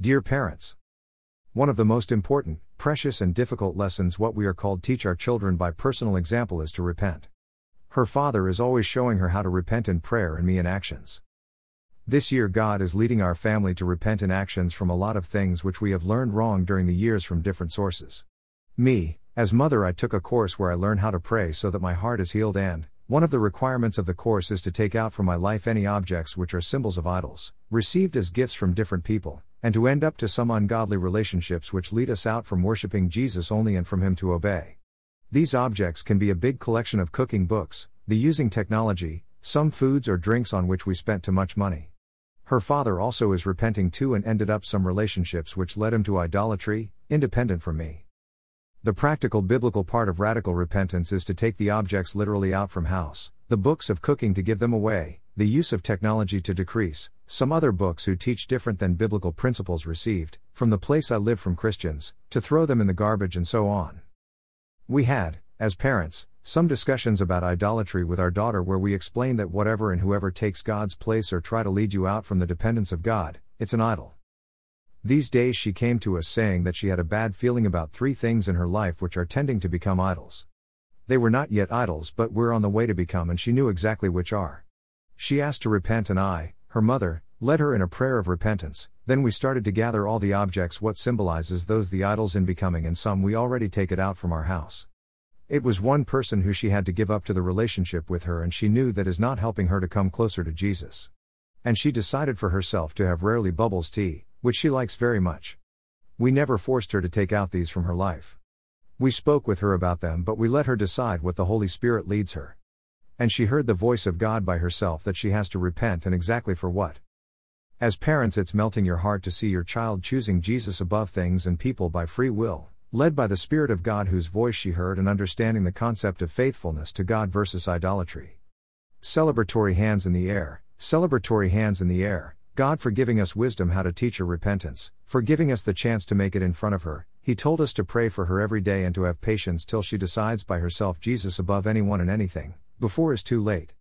Dear parents, one of the most important, precious and difficult lessons what we are called teach our children by personal example is to repent. Her father is always showing her how to repent in prayer and me in actions. This year God is leading our family to repent in actions from a lot of things which we have learned wrong during the years from different sources. Me, as mother, I took a course where I learned how to pray so that my heart is healed, and one of the requirements of the course is to take out from my life any objects which are symbols of idols, received as gifts from different people, and to end up to some ungodly relationships which lead us out from worshipping Jesus only and from Him to obey. These objects can be a big collection of cooking books, the using technology, some foods or drinks on which we spent too much money. Her father also is repenting too and ended up some relationships which led him to idolatry, independent from me. The practical biblical part of radical repentance is to take the objects literally out from house, the books of cooking to give them away, the use of technology to decrease, some other books who teach different than biblical principles received, from the place I live from Christians, to throw them in the garbage and so on. We had, as parents, some discussions about idolatry with our daughter where we explained that whatever and whoever takes God's place or try to lead you out from the dependence of God, it's an idol. These days she came to us saying that she had a bad feeling about three things in her life which are tending to become idols. They were not yet idols but were on the way to become, and she knew exactly which are. She asked to repent, and I, her mother, led her in a prayer of repentance. Then we started to gather all the objects what symbolizes those the idols in becoming, and some we already take it out from our house. It was one person who she had to give up to the relationship with her, and she knew that is not helping her to come closer to Jesus. And she decided for herself to have rarely bubbles tea, which she likes very much. We never forced her to take out these from her life. We spoke with her about them, but we let her decide what the Holy Spirit leads her. And she heard the voice of God by herself that she has to repent, and exactly for what. As parents, it's melting your heart to see your child choosing Jesus above things and people by free will, led by the Spirit of God whose voice she heard, and understanding the concept of faithfulness to God versus idolatry. Celebratory hands in the air, celebratory hands in the air. God, for giving us wisdom how to teach her repentance, for giving us the chance to make it in front of her. He told us to pray for her every day and to have patience till she decides by herself Jesus above anyone and anything, before is too late.